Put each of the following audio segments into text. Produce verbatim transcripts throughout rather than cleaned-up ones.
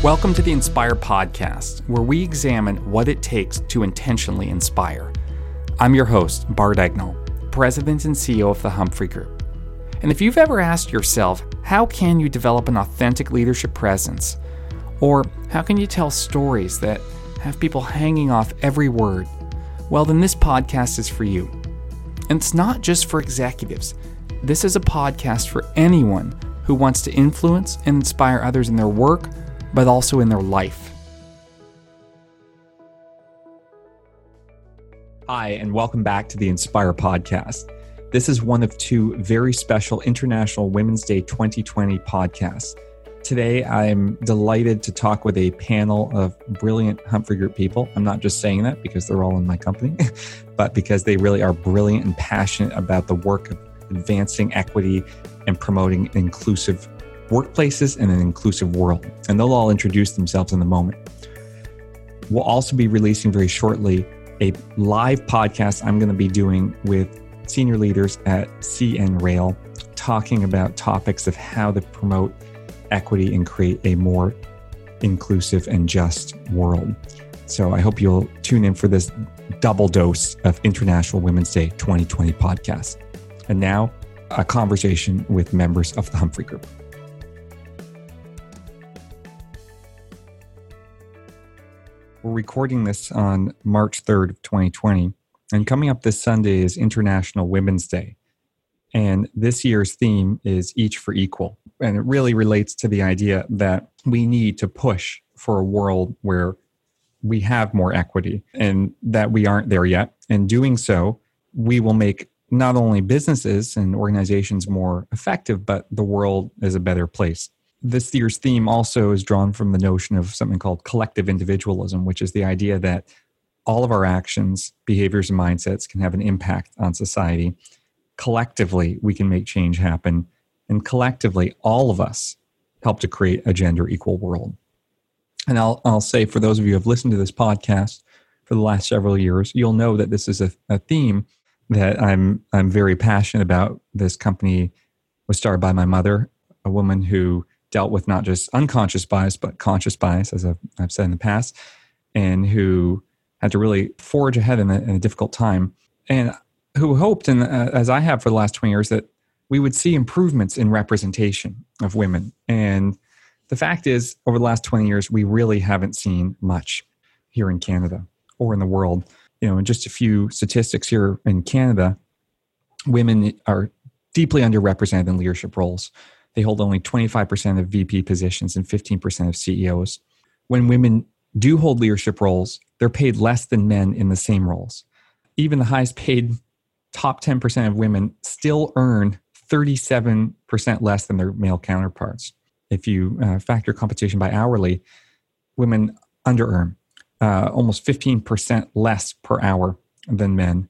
Welcome to the Inspire Podcast, where we examine what it takes to intentionally inspire. I'm your host, Bart Egnall, President and C E O of The Humphrey Group. And if you've ever asked yourself, how can you develop an authentic leadership presence? Or how can you tell stories that have people hanging off every word? Well, then this podcast is for you. And it's not just for executives. This is a podcast for anyone who wants to influence and inspire others in their work, but also in their life. Hi, and welcome back to the Inspire Podcast. This is one of two very special International Women's Day twenty twenty podcasts. Today, I'm delighted to talk with a panel of brilliant Humphrey Group people. I'm not just saying that because they're all in my company, but because they really are brilliant and passionate about the work of advancing equity and promoting inclusive workplaces and an inclusive world. And they'll all introduce themselves in a moment. We'll also be releasing very shortly a live podcast I'm going to be doing with senior leaders at C N Rail, talking about topics of how to promote equity and create a more inclusive and just world. So I hope you'll tune in for this double dose of International Women's Day twenty twenty podcast. And now, a conversation with members of the Humphrey Group. We're recording this on March third of twenty twenty, and coming up this Sunday is International Women's Day. And this year's theme is Each for Equal. And it really relates to the idea that we need to push for a world where we have more equity and that we aren't there yet. And doing so, we will make not only businesses and organizations more effective, but the world is a better place. This year's theme also is drawn from the notion of something called collective individualism, which is the idea that all of our actions, behaviors, and mindsets can have an impact on society. Collectively, we can make change happen. And collectively, all of us help to create a gender equal world. And I'll I'll say, for those of you who have listened to this podcast for the last several years, you'll know that this is a, a theme that I'm I'm very passionate about. This company was started by my mother, a woman who dealt with not just unconscious bias, but conscious bias, as I've, I've said in the past, and who had to really forge ahead in a, in a difficult time, and who hoped, and uh, as I have for the last twenty years, that we would see improvements in representation of women. And the fact is, over the last twenty years, we really haven't seen much here in Canada or in the world. You know, in just a few statistics here in Canada, women are deeply underrepresented in leadership roles. They hold only twenty-five percent of V P positions and fifteen percent of C E Os. When women do hold leadership roles, they're paid less than men in the same roles. Even the highest paid top ten percent of women still earn thirty-seven percent less than their male counterparts. If you uh, factor compensation by hourly, women under-earn uh, almost fifteen percent less per hour than men.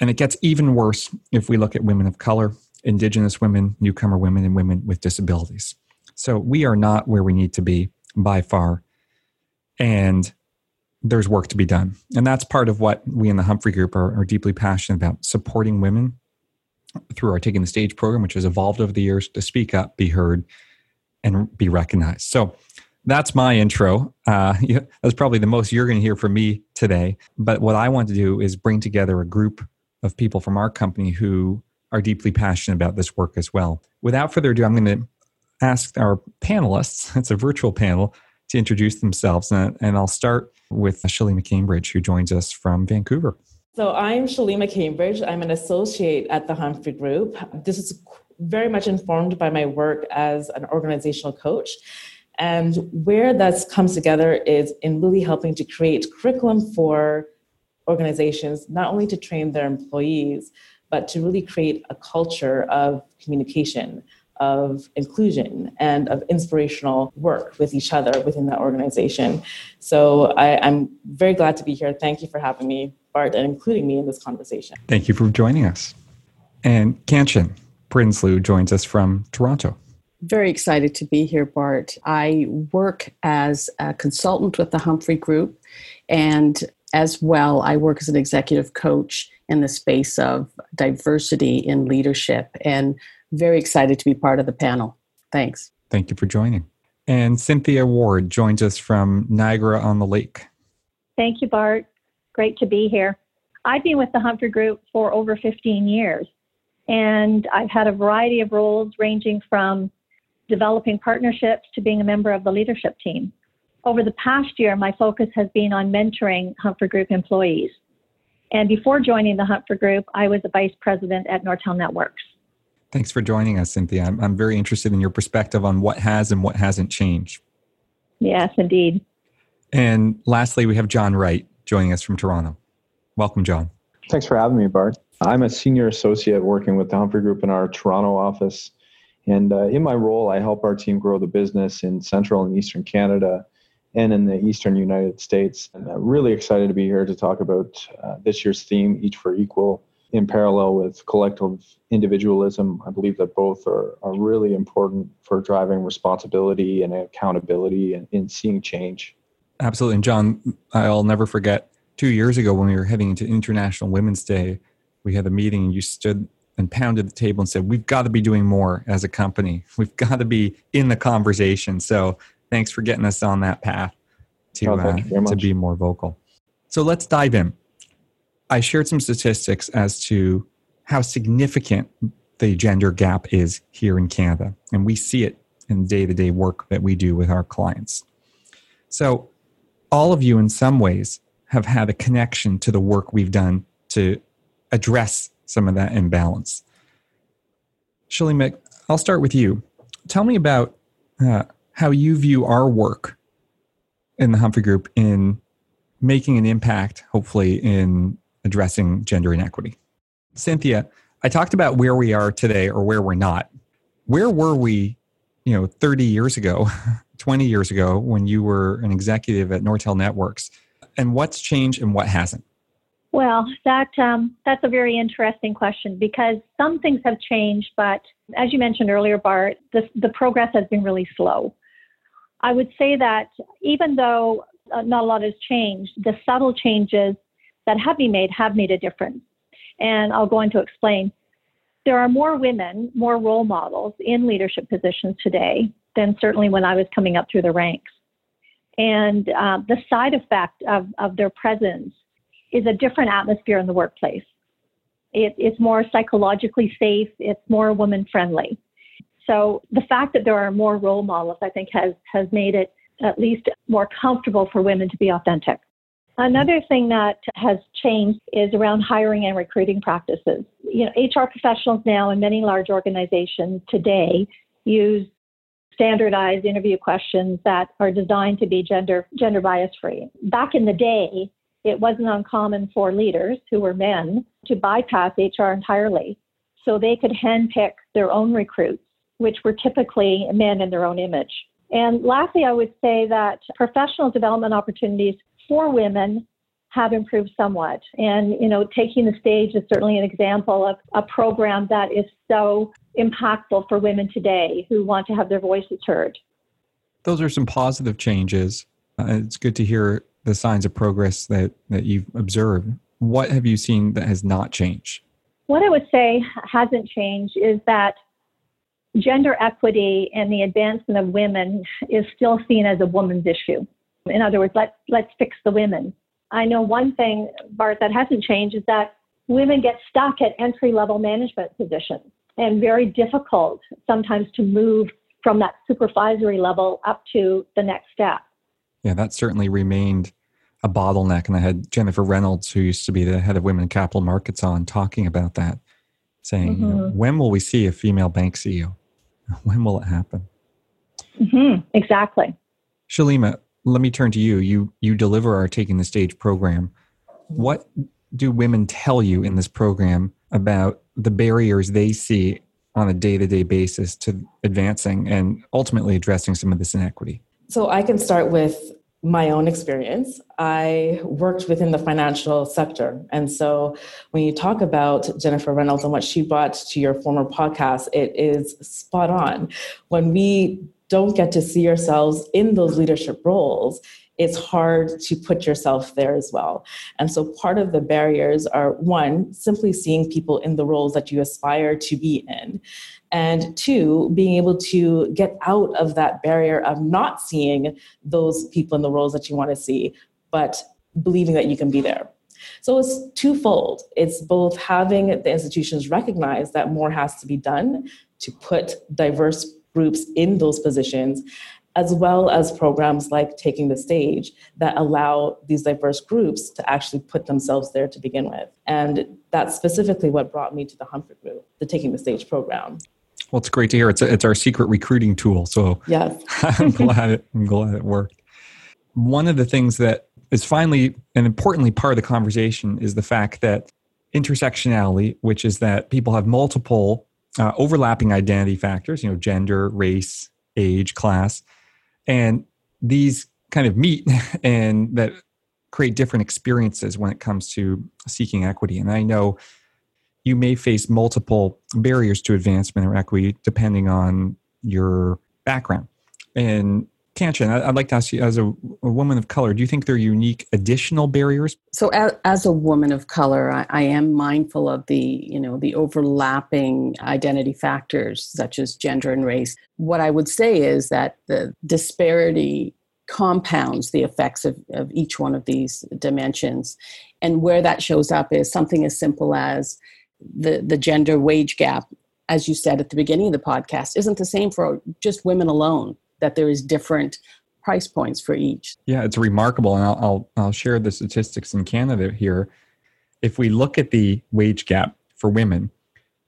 And it gets even worse if we look at women of color, Indigenous women, newcomer women, and women with disabilities. So we are not where we need to be by far. And there's work to be done. And that's part of what we in the Humphrey Group are, are deeply passionate about, supporting women through our Taking the Stage program, which has evolved over the years to speak up, be heard, and be recognized. So that's my intro. Uh, that's probably the most you're going to hear from me today. But what I want to do is bring together a group of people from our company who are deeply passionate about this work as well. Without further ado, I'm going to ask our panelists, it's a virtual panel, to introduce themselves. And I'll start with Shalima Cambridge, who joins us from Vancouver. So I'm Shalima Cambridge. I'm an associate at the Humphrey Group. This is very much informed by my work as an organizational coach. And where that comes together is in really helping to create curriculum for organizations, not only to train their employees, but to really create a culture of communication, of inclusion, and of inspirational work with each other within that organization. So I, I'm very glad to be here. Thank you for having me, Bart, and including me in this conversation. Thank you for joining us. And Kanchan Prinsloo joins us from Toronto. Very excited to be here, Bart. I work as a consultant with the Humphrey Group, and as well, I work as an executive coach in the space of diversity in leadership, and very excited to be part of the panel. Thanks. Thank you for joining. And Cynthia Ward joins us from Niagara-on-the-Lake. Thank you, Bart. Great to be here. I've been with the Humphrey Group for over fifteen years, and I've had a variety of roles ranging from developing partnerships to being a member of the leadership team. Over the past year, my focus has been on mentoring Humphrey Group employees. And before joining the Humphrey Group, I was a vice president at Nortel Networks. Thanks for joining us, Cynthia. I'm, I'm very interested in your perspective on what has and what hasn't changed. Yes, indeed. And lastly, we have John Wright joining us from Toronto. Welcome, John. Thanks for having me, Bart. I'm a senior associate working with the Humphrey Group in our Toronto office. And uh, in my role, I help our team grow the business in Central and Eastern Canada and in the Eastern United States. And I'm really excited to be here to talk about uh, this year's theme, Each for Equal, in parallel with collective individualism. I believe that both are, are really important for driving responsibility and accountability and in seeing change. Absolutely. And John, I'll never forget, two years ago when we were heading into International Women's Day, we had a meeting and you stood and pounded the table and said, we've got to be doing more as a company. We've got to be in the conversation. So thanks for getting us on that path to, oh, uh, to be more vocal. So let's dive in. I shared some statistics as to how significant the gender gap is here in Canada. And we see it in day-to-day work that we do with our clients. So all of you in some ways have had a connection to the work we've done to address some of that imbalance. Shalima, I'll start with you. Tell me about uh, how you view our work in the Humphrey Group in making an impact, hopefully, in addressing gender inequity. Cynthia, I talked about where we are today or where we're not. Where were we, you know, thirty years ago, twenty years ago, when you were an executive at Nortel Networks? And what's changed and what hasn't? Well, that um, that's a very interesting question because some things have changed, but as you mentioned earlier, Bart, the, the progress has been really slow. I would say that even though uh, not a lot has changed, the subtle changes that have been made have made a difference. And I'll go on to explain. There are more women, more role models in leadership positions today than certainly when I was coming up through the ranks. And uh, the side effect of, of their presence is a different atmosphere in the workplace. It, it's more psychologically safe. It's more woman-friendly. So the fact that there are more role models, I think, has, has made it at least more comfortable for women to be authentic. Another thing that has changed is around hiring and recruiting practices. You know, H R professionals now in many large organizations today use standardized interview questions that are designed to be gender gender bias free. Back in the day, it wasn't uncommon for leaders who were men to bypass H R entirely so they could handpick their own recruits, which were typically men in their own image. And lastly, I would say that professional development opportunities for women have improved somewhat. And, you know, Taking the Stage is certainly an example of a program that is so impactful for women today who want to have their voices heard. Those are some positive changes. Uh, it's good to hear the signs of progress that, that you've observed. What have you seen that has not changed? What I would say hasn't changed is that gender equity and the advancement of women is still seen as a woman's issue. In other words, let's, let's fix the women. I know one thing, Bart, that hasn't changed is that women get stuck at entry-level management positions and very difficult sometimes to move from that supervisory level up to the next step. Yeah, that certainly remained a bottleneck. And I had Jennifer Reynolds, who used to be the head of Women in Capital Markets, on talking about that, saying, mm-hmm. you know, when will we see a female bank C E O? When will it happen? Mm-hmm. Exactly. Shalima, let me turn to you. You you deliver our Taking the Stage program. What do women tell you in this program about the barriers they see on a day-to-day basis to advancing and ultimately addressing some of this inequity? So I can start with my own experience. I worked within the financial sector. And so when you talk about Jennifer Reynolds and what she brought to your former podcast, it is spot on. When we don't get to see ourselves in those leadership roles, it's hard to put yourself there as well. And so part of the barriers are, one, simply seeing people in the roles that you aspire to be in. And two, being able to get out of that barrier of not seeing those people in the roles that you want to see, but believing that you can be there. So it's twofold. It's both having the institutions recognize that more has to be done to put diverse groups in those positions, as well as programs like Taking the Stage that allow these diverse groups to actually put themselves there to begin with. And that's specifically what brought me to the Humphrey Group, the Taking the Stage program. Well, it's great to hear. It's a, it's our secret recruiting tool. So yes. I'm glad it, I'm glad it worked. One of the things that is finally and importantly part of the conversation is the fact that intersectionality, which is that people have multiple uh, overlapping identity factors, you know, gender, race, age, class, and these kind of meet and that create different experiences when it comes to seeking equity. And I know you may face multiple barriers to advancement or equity depending on your background. And Kanchan, I'd like to ask you, as a, a woman of color, do you think there are unique additional barriers? So as, as a woman of color, I, I am mindful of the, you know, the overlapping identity factors such as gender and race. What I would say is that the disparity compounds the effects of, of each one of these dimensions. And where that shows up is something as simple as the, the gender wage gap, as you said at the beginning of the podcast, isn't the same for just women alone. That there is different price points for each. Yeah, it's remarkable. And I'll, I'll I'll share the statistics in Canada here. If we look at the wage gap for women,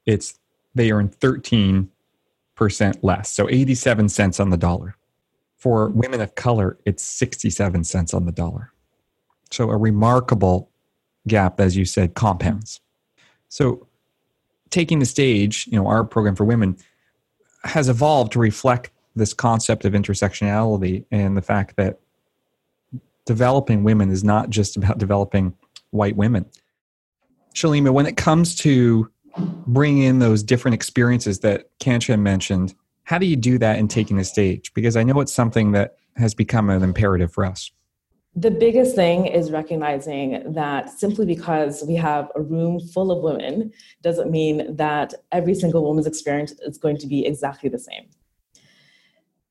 it's they earn thirteen percent less. So eighty-seven cents on the dollar. For women of color, it's sixty-seven cents on the dollar. So a remarkable gap, as you said, compounds. So Taking the Stage, you know, our program for women has evolved to reflect this concept of intersectionality and the fact that developing women is not just about developing white women. Shalima, when it comes to bringing in those different experiences that Kanchan mentioned, how do you do that in Taking the Stage? Because I know it's something that has become an imperative for us. The biggest thing is recognizing that simply because we have a room full of women doesn't mean that every single woman's experience is going to be exactly the same.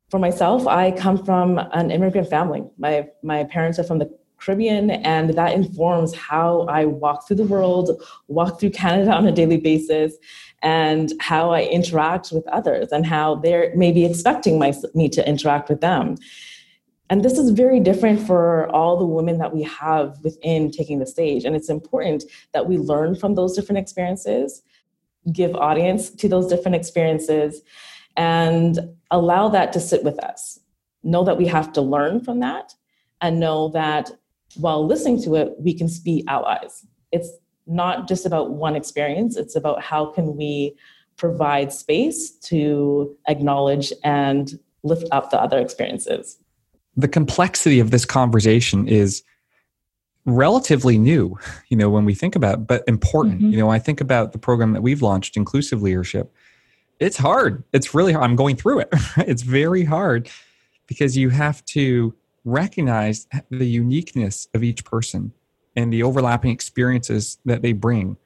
For myself, I come from an immigrant family. My my parents are from the Caribbean, and that informs how I walk through the world, walk through Canada on a daily basis, and how I interact with others and how they're maybe expecting my, me to interact with them. And this is very different for all the women that we have within Taking the Stage. And it's important that we learn from those different experiences, give audience to those different experiences, and allow that to sit with us. Know that we have to learn from that and know that while listening to it, we can be allies. It's not just about one experience. It's about how can we provide space to acknowledge and lift up the other experiences. The complexity of this conversation is relatively new, you know, when we think about it, but important. Mm-hmm. You know, I think about the program that we've launched, Inclusive Leadership. It's hard. It's really hard. I'm going through it. It's very hard because you have to recognize the uniqueness of each person and the overlapping experiences that they bring.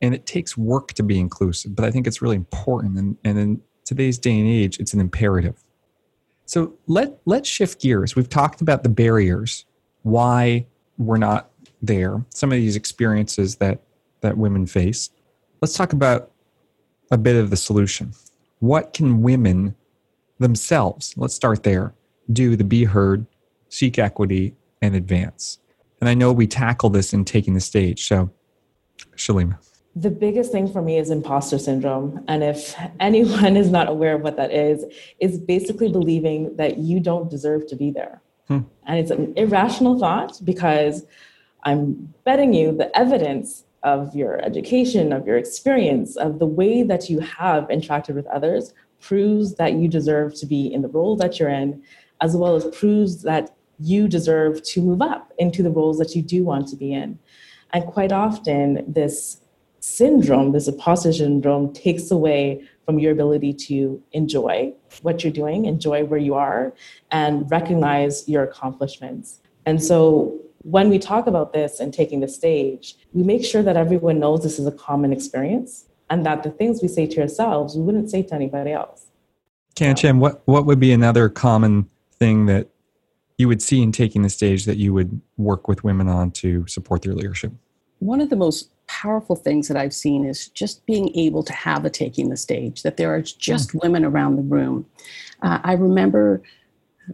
And it takes work to be inclusive, but I think it's really important. And, and in today's day and age, it's an imperative. So let, let's shift gears. We've talked about the barriers, why we're not there, some of these experiences that, that women face. Let's talk about a bit of the solution. What can women themselves, let's start there, do to be heard, seek equity, and advance? And I know we tackle this in Taking the Stage. So, Shalima. The biggest thing for me is imposter syndrome. And if anyone is not aware of what that is, it's basically believing that you don't deserve to be there. Hmm. And it's an irrational thought because I'm betting you the evidence of your education, of your experience, of the way that you have interacted with others proves that you deserve to be in the role that you're in, as well as proves that you deserve to move up into the roles that you do want to be in. And quite often, this syndrome, this imposter syndrome, takes away from your ability to enjoy what you're doing, enjoy where you are, and recognize your accomplishments. And so when we talk about this and taking the stage, we make sure that everyone knows this is a common experience and that the things we say to ourselves, we wouldn't say to anybody else. Kanchan, what, what would be another common thing that you would see in taking the stage that you would work with women on to support their leadership? One of the most powerful things that I've seen is just being able to have a taking the stage, that there are just mm. women around the room. Uh, I remember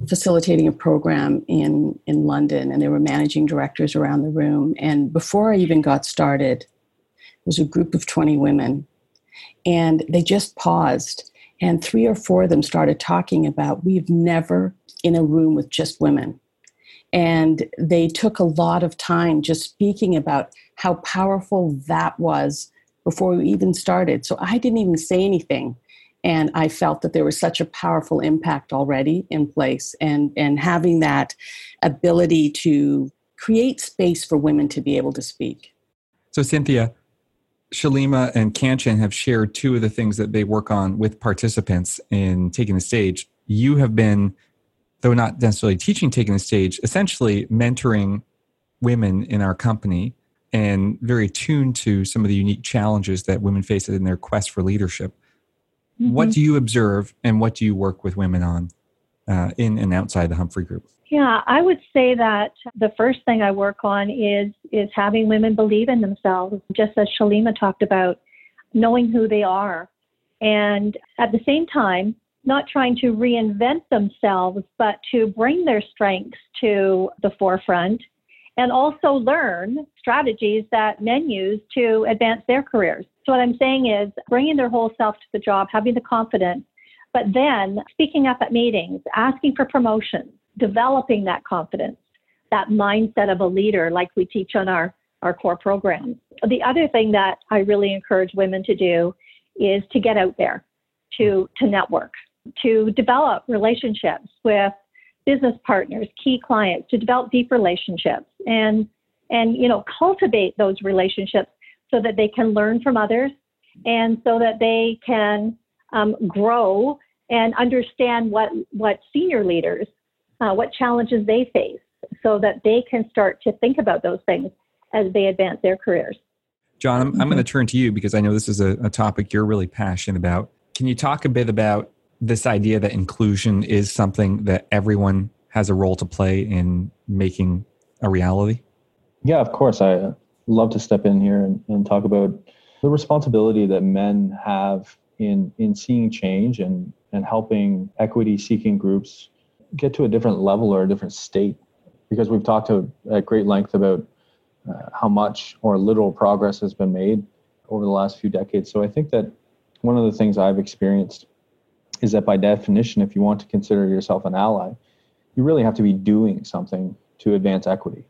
facilitating a program in, in London, and there were managing directors around the room. And before I even got started, it was a group of twenty women, and they just paused. And three or four of them started talking about, we've never in a room with just women. And they took a lot of time just speaking about how powerful that was before we even started. So I didn't even say anything. And I felt that there was such a powerful impact already in place. And, and having that ability to create space for women to be able to speak. So Cynthia, Shalima and Kanchan have shared two of the things that they work on with participants in taking the stage. You have been, though not necessarily teaching taking the stage, essentially mentoring women in our company and very tuned to some of the unique challenges that women face in their quest for leadership. Mm-hmm. What do you observe and what do you work with women on uh, in and outside the Humphrey Group? Yeah, I would say that the first thing I work on is is having women believe in themselves, just as Shalima talked about, knowing who they are. And at the same time, not trying to reinvent themselves, but to bring their strengths to the forefront and also learn strategies that men use to advance their careers. So what I'm saying is bringing their whole self to the job, having the confidence, but then speaking up at meetings, asking for promotions, developing that confidence, that mindset of a leader like we teach on our, our core programs. The other thing that I really encourage women to do is to get out there, to, to network, to develop relationships with business partners, key clients, to develop deep relationships and, and, you know, cultivate those relationships so that they can learn from others and so that they can um, grow and understand what, what senior leaders, uh, what challenges they face so that they can start to think about those things as they advance their careers. John, I'm, I'm going to turn to you because I know this is a, a topic you're really passionate about. Can you talk a bit about this idea that inclusion is something that everyone has a role to play in making a reality? Yeah, of course. I love to step in here and, and talk about the responsibility that men have in, in seeing change and, and helping equity-seeking groups get to a different level or a different state. Because we've talked to, at great length about uh, how much or little progress has been made over the last few decades. So I think that one of the things I've experienced is that by definition, if you want to consider yourself an ally, you really have to be doing something to advance equity.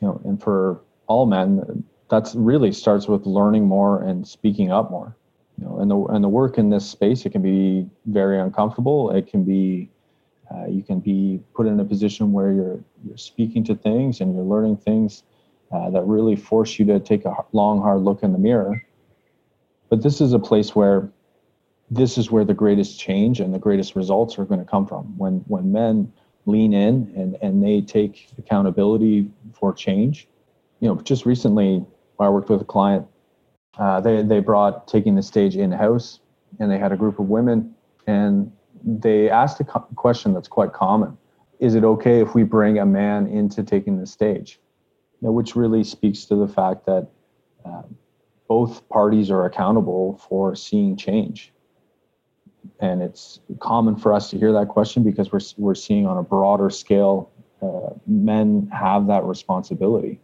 You know, and for all men, that's really starts with learning more and speaking up more. You know, and the and the work in this space, it can be very uncomfortable. It can be uh, you can be put in a position where you're you're speaking to things and you're learning things uh, that really force you to take a long, hard look in the mirror. But this is a place where this is where the greatest change and the greatest results are going to come from. When when men lean in and, and they take accountability for change. You know, just recently I worked with a client. Uh, they they brought taking the stage in-house, and they had a group of women, and they asked a co- question that's quite common: is it okay if we bring a man into taking the stage? You know, which really speaks to the fact that uh, both parties are accountable for seeing change. And it's common for us to hear that question because we're we're seeing on a broader scale, uh, men have that responsibility.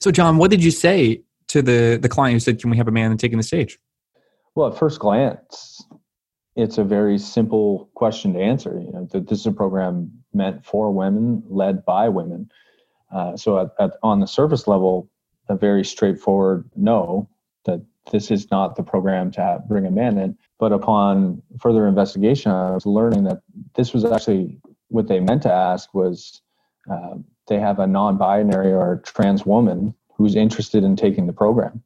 So, John, what did you say to the, the client who said, can we have a man taking the stage? Well, at first glance, it's a very simple question to answer. You know, this is a program meant for women, led by women. Uh, so at, at, on the surface level, a very straightforward no, that this is not the program to have, bring a man in. But upon further investigation, I was learning that this was actually what they meant to ask was uh, they have a non-binary or trans woman who's interested in taking the program.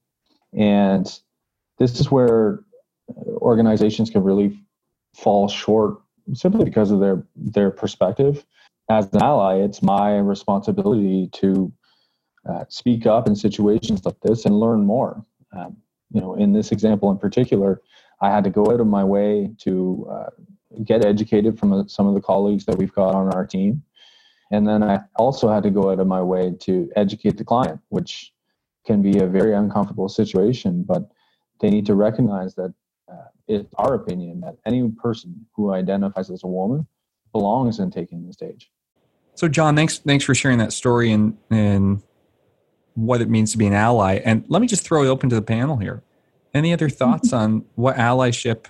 And this is where organizations can really fall short simply because of their, their perspective. as an ally, it's my responsibility to uh, speak up in situations like this and learn more. Um, you know, in this example in particular, I had to go out of my way to uh, get educated from uh, some of the colleagues that we've got on our team. And then I also had to go out of my way to educate the client, which can be a very uncomfortable situation, but they need to recognize that uh, it's our opinion that any person who identifies as a woman belongs in taking the stage. So John, thanks thanks for sharing that story and, and what it means to be an ally. And let me just throw it open to the panel here. Any other thoughts on what allyship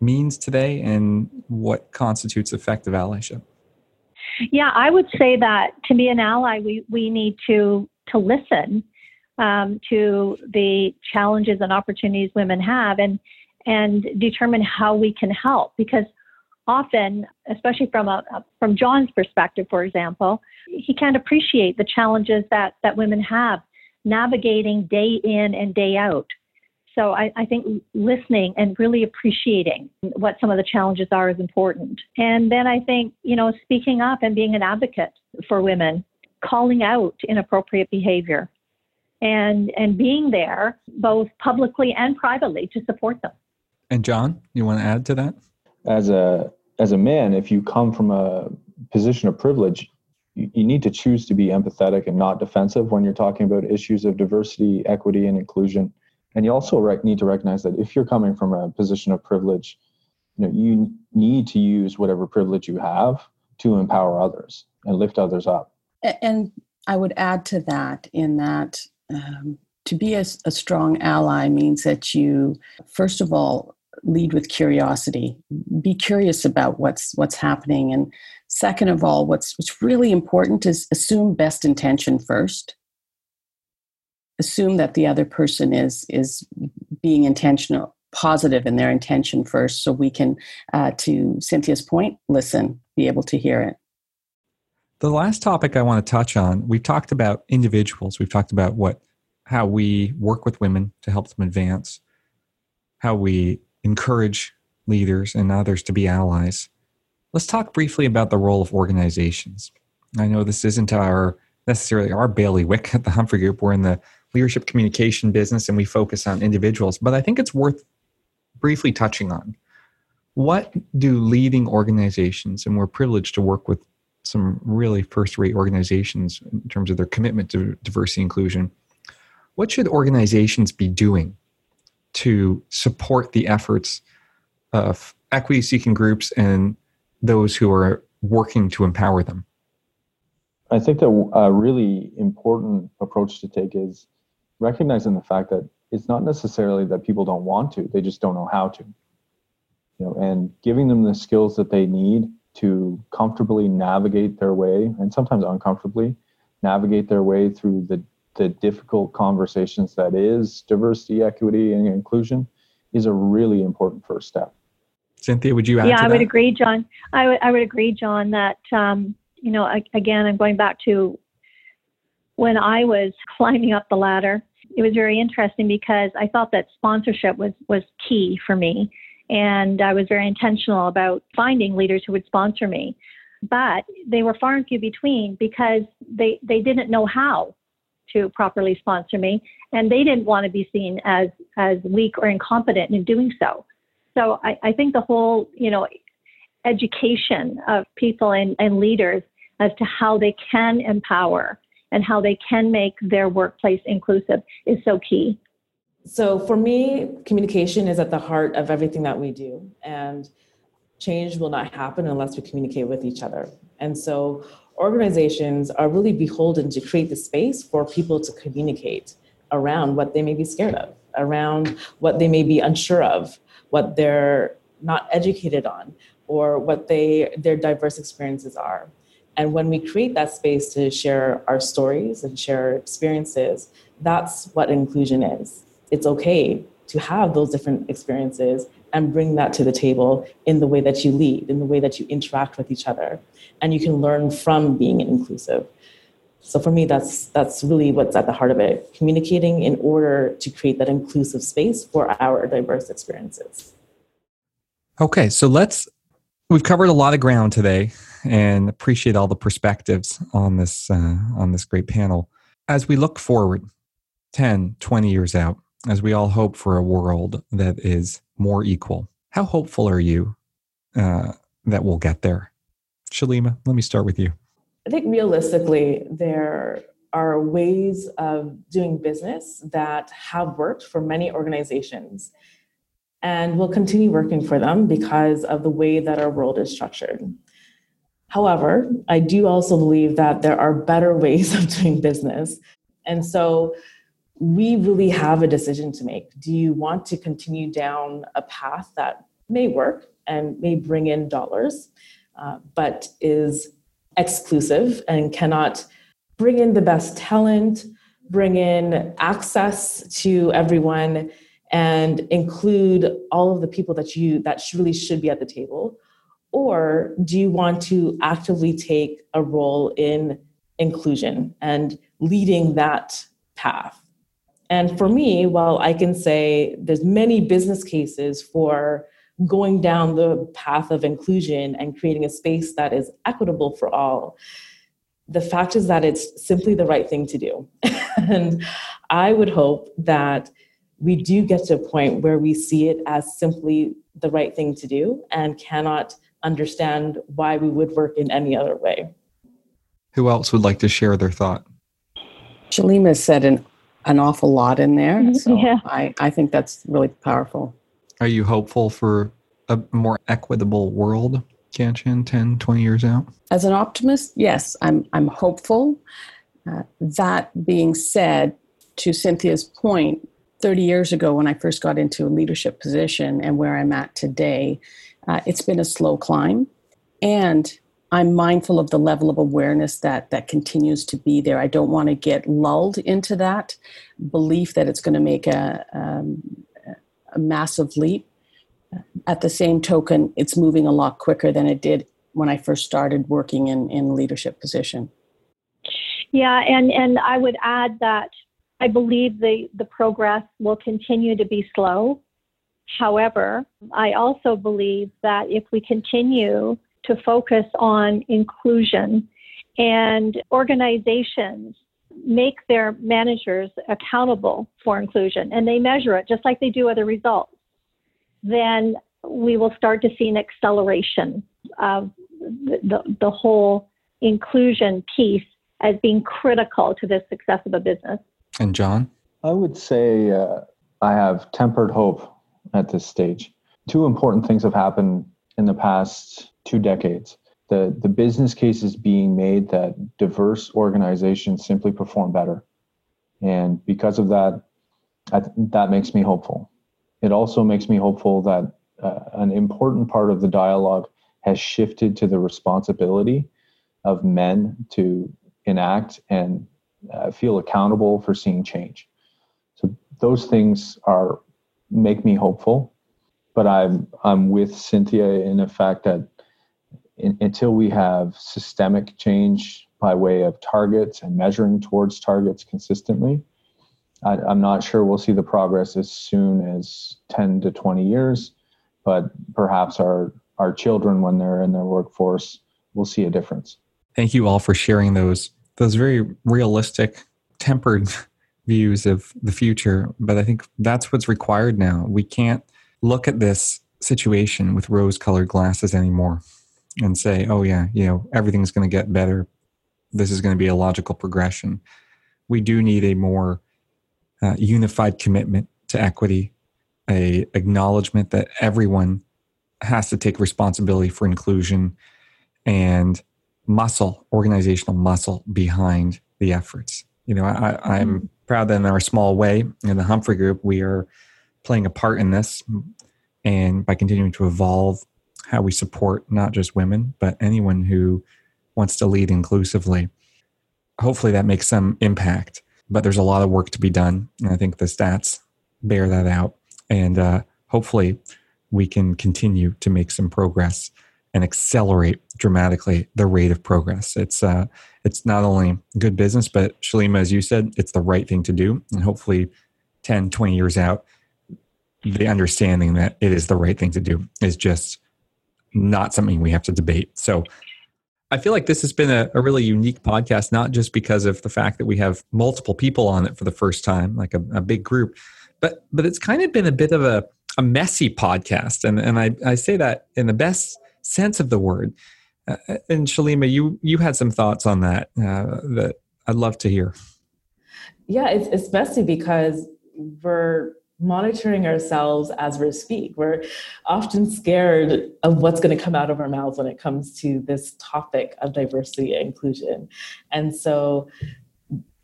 means today and what constitutes effective allyship? Yeah, I would say that to be an ally, we, we need to, to listen um, to the challenges and opportunities women have and, and determine how we can help. Because often, especially from a, from John's perspective, for example, he can't appreciate the challenges that, that women have navigating day in and day out. So I, I think listening and really appreciating what some of the challenges are is important. And then I think, you know, speaking up and being an advocate for women, calling out inappropriate behavior and, and being there both publicly and privately to support them. And John, you want to add to that? As a, as a man, if you come from a position of privilege, you, you need to choose to be empathetic and not defensive when you're talking about issues of diversity, equity, and inclusion. And you also rec- need to recognize that if you're coming from a position of privilege, you know, you need to use whatever privilege you have to empower others and lift others up. And I would add to that in that um, to be a, a strong ally means that you, first of all, lead with curiosity. Be curious about what's what's happening. And second of all, what's what's really important is assume best intention first. Assume that the other person is is being intentional, positive in their intention first, so we can, uh, to Cynthia's point, listen, be able to hear it. The last topic I want to touch on, we've talked about individuals. We've talked about what how we work with women to help them advance, how we encourage leaders and others to be allies. Let's talk briefly about the role of organizations. I know this isn't our necessarily our bailiwick at the Humphrey Group. We're in the leadership communication business and we focus on individuals, but I think it's worth briefly touching on. What do leading organizations, and we're privileged to work with some really first-rate organizations in terms of their commitment to diversity and inclusion, what should organizations be doing to support the efforts of equity-seeking groups and those who are working to empower them? I think that a really important approach to take is recognizing the fact that it's not necessarily that people don't want to, they just don't know how to. You know, and giving them the skills that they need to comfortably navigate their way, and sometimes uncomfortably, navigate their way through the, the difficult conversations that is diversity, equity, and inclusion is a really important first step. Cynthia, would you add yeah, to that? Yeah, I would agree, John. I would, I would agree, John, that... Um, You know, again, I'm going back to when I was climbing up the ladder. It was very interesting because I thought that sponsorship was, was key for me. And I was very intentional about finding leaders who would sponsor me. But they were far and few between because they, they didn't know how to properly sponsor me. And they didn't want to be seen as, as weak or incompetent in doing so. So I, I think the whole, you know, education of people and, and leaders as to how they can empower and how they can make their workplace inclusive is so key. So for me, communication is at the heart of everything that we do, and change will not happen unless we communicate with each other. And so organizations are really beholden to create the space for people to communicate around what they may be scared of, around what they may be unsure of, what they're not educated on, or what they their diverse experiences are. And when we create that space to share our stories and share experiences, that's what inclusion is. It's okay to have those different experiences and bring that to the table in the way that you lead, in the way that you interact with each other. And you can learn from being inclusive. So for me, that's that's really what's at the heart of it, communicating in order to create that inclusive space for our diverse experiences. Okay, so let's We've covered a lot of ground today and appreciate all the perspectives on this uh, on this great panel. As we look forward ten, twenty years out, as we all hope for a world that is more equal, how hopeful are you uh, that we'll get there? Shalima, let me start with you. I think realistically, there are ways of doing business that have worked for many organizations and will continue working for them because of the way that our world is structured. However, I do also believe that there are better ways of doing business. And so we really have a decision to make. Do you want to continue down a path that may work and may bring in dollars, uh, but is exclusive and cannot bring in the best talent, bring in access to everyone, and include all of the people that you that really should be at the table? Or do you want to actively take a role in inclusion and leading that path? And for me, while I can say there's many business cases for going down the path of inclusion and creating a space that is equitable for all, the fact is that it's simply the right thing to do. And I would hope that we do get to a point where we see it as simply the right thing to do and cannot understand why we would work in any other way. Who else would like to share their thought? Shalima said an, an awful lot in there. So yeah. I, I think that's really powerful. Are you hopeful for a more equitable world, Kanchan, ten, twenty years out? As an optimist, yes, I'm, I'm hopeful. Uh, that being said, to Cynthia's point, thirty years ago when I first got into a leadership position and where I'm at today, uh, it's been a slow climb. And I'm mindful of the level of awareness that that continues to be there. I don't want to get lulled into that belief that it's going to make a, um, a massive leap. At the same token, it's moving a lot quicker than it did when I first started working in, in leadership position. Yeah, and, and I would add that I believe the, the progress will continue to be slow. However, I also believe that if we continue to focus on inclusion and organizations make their managers accountable for inclusion and they measure it just like they do other results, then we will start to see an acceleration of the, the, the whole inclusion piece as being critical to the success of a business. And John? I would say uh, I have tempered hope at this stage. Two important things have happened in the past two decades. The, the business case is being made that diverse organizations simply perform better. And because of that, I th- that makes me hopeful. It also makes me hopeful that uh, an important part of the dialogue has shifted to the responsibility of men to enact and uh, feel accountable for seeing change. So those things are make me hopeful, but I'm I'm with Cynthia in the fact that in, until we have systemic change by way of targets and measuring towards targets consistently, I, I'm not sure we'll see the progress as soon as ten to twenty years, but perhaps our, our children, when they're in their workforce, will see a difference. Thank you all for sharing those those very realistic, tempered views of the future. But I think that's what's required now. We can't look at this situation with rose-colored glasses anymore and say, oh yeah, you know, everything's going to get better. This is going to be a logical progression. We do need a more Uh, unified commitment to equity, a acknowledgement that everyone has to take responsibility for inclusion and muscle, organizational muscle behind the efforts. You know, I, I'm proud that in our small way, in the Humphrey Group, we are playing a part in this. And by continuing to evolve how we support not just women, but anyone who wants to lead inclusively, hopefully that makes some impact. But there's a lot of work to be done, and I think the stats bear that out. And uh, hopefully we can continue to make some progress and accelerate dramatically the rate of progress. It's uh, it's not only good business, but Shalima, as you said, it's the right thing to do. And hopefully ten, twenty years out, the understanding that it is the right thing to do is just not something we have to debate. So I feel like this has been a, a really unique podcast, not just because of the fact that we have multiple people on it for the first time, like a, a big group, but but it's kind of been a bit of a, a messy podcast. And, and I, I say that in the best sense of the word. Uh, and Shalima, you you had some thoughts on that uh, that I'd love to hear. Yeah, it's, it's messy because we're monitoring ourselves as we speak. We're often scared of what's going to come out of our mouths when it comes to this topic of diversity and inclusion. And so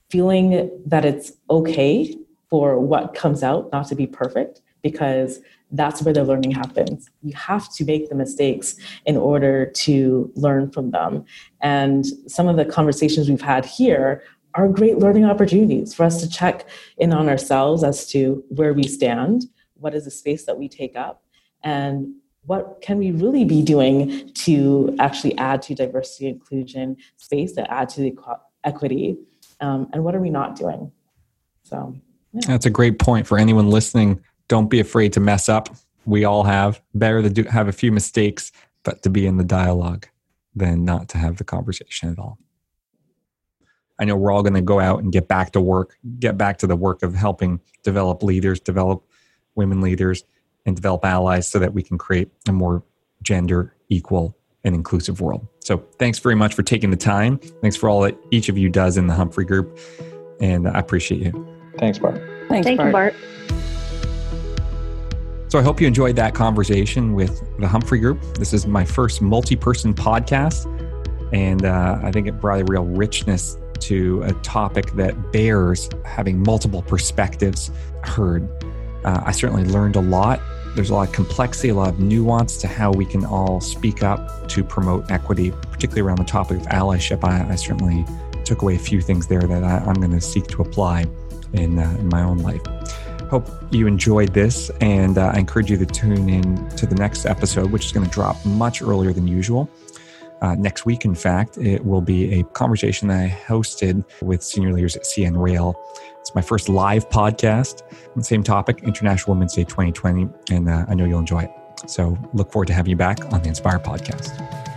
feeling that it's okay for what comes out not to be perfect, because that's where the learning happens. You have to make the mistakes in order to learn from them. And some of the conversations we've had here are great learning opportunities for us to check in on ourselves as to where we stand, what is the space that we take up, and what can we really be doing to actually add to diversity, inclusion space, that add to the equity, um, and what are we not doing? So yeah. That's a great point for anyone listening. Don't be afraid to mess up. We all have. Better to do, have a few mistakes, but to be in the dialogue than not to have the conversation at all. I know we're all going to go out and get back to work, get back to the work of helping develop leaders, develop women leaders, and develop allies so that we can create a more gender equal and inclusive world. So thanks very much for taking the time. Thanks for all that each of you does in the Humphrey Group. And I appreciate you. Thanks, Bart. Thanks, Thank Bart. you, Bart. So I hope you enjoyed that conversation with the Humphrey Group. This is my first multi-person podcast. And uh, I think it brought a real richness to a topic that bears having multiple perspectives heard. Uh, I certainly learned a lot. There's a lot of complexity, a lot of nuance to how we can all speak up to promote equity, particularly around the topic of allyship. I, I certainly took away a few things there that I, I'm going to seek to apply in, uh, in my own life. Hope you enjoyed this, and uh, I encourage you to tune in to the next episode, which is going to drop much earlier than usual. Uh, next week, in fact, it will be a conversation that I hosted with senior leaders at C N Rail. It's my first live podcast on the same topic, International Women's Day twenty twenty, and uh, I know you'll enjoy it. So look forward to having you back on the Inspire podcast.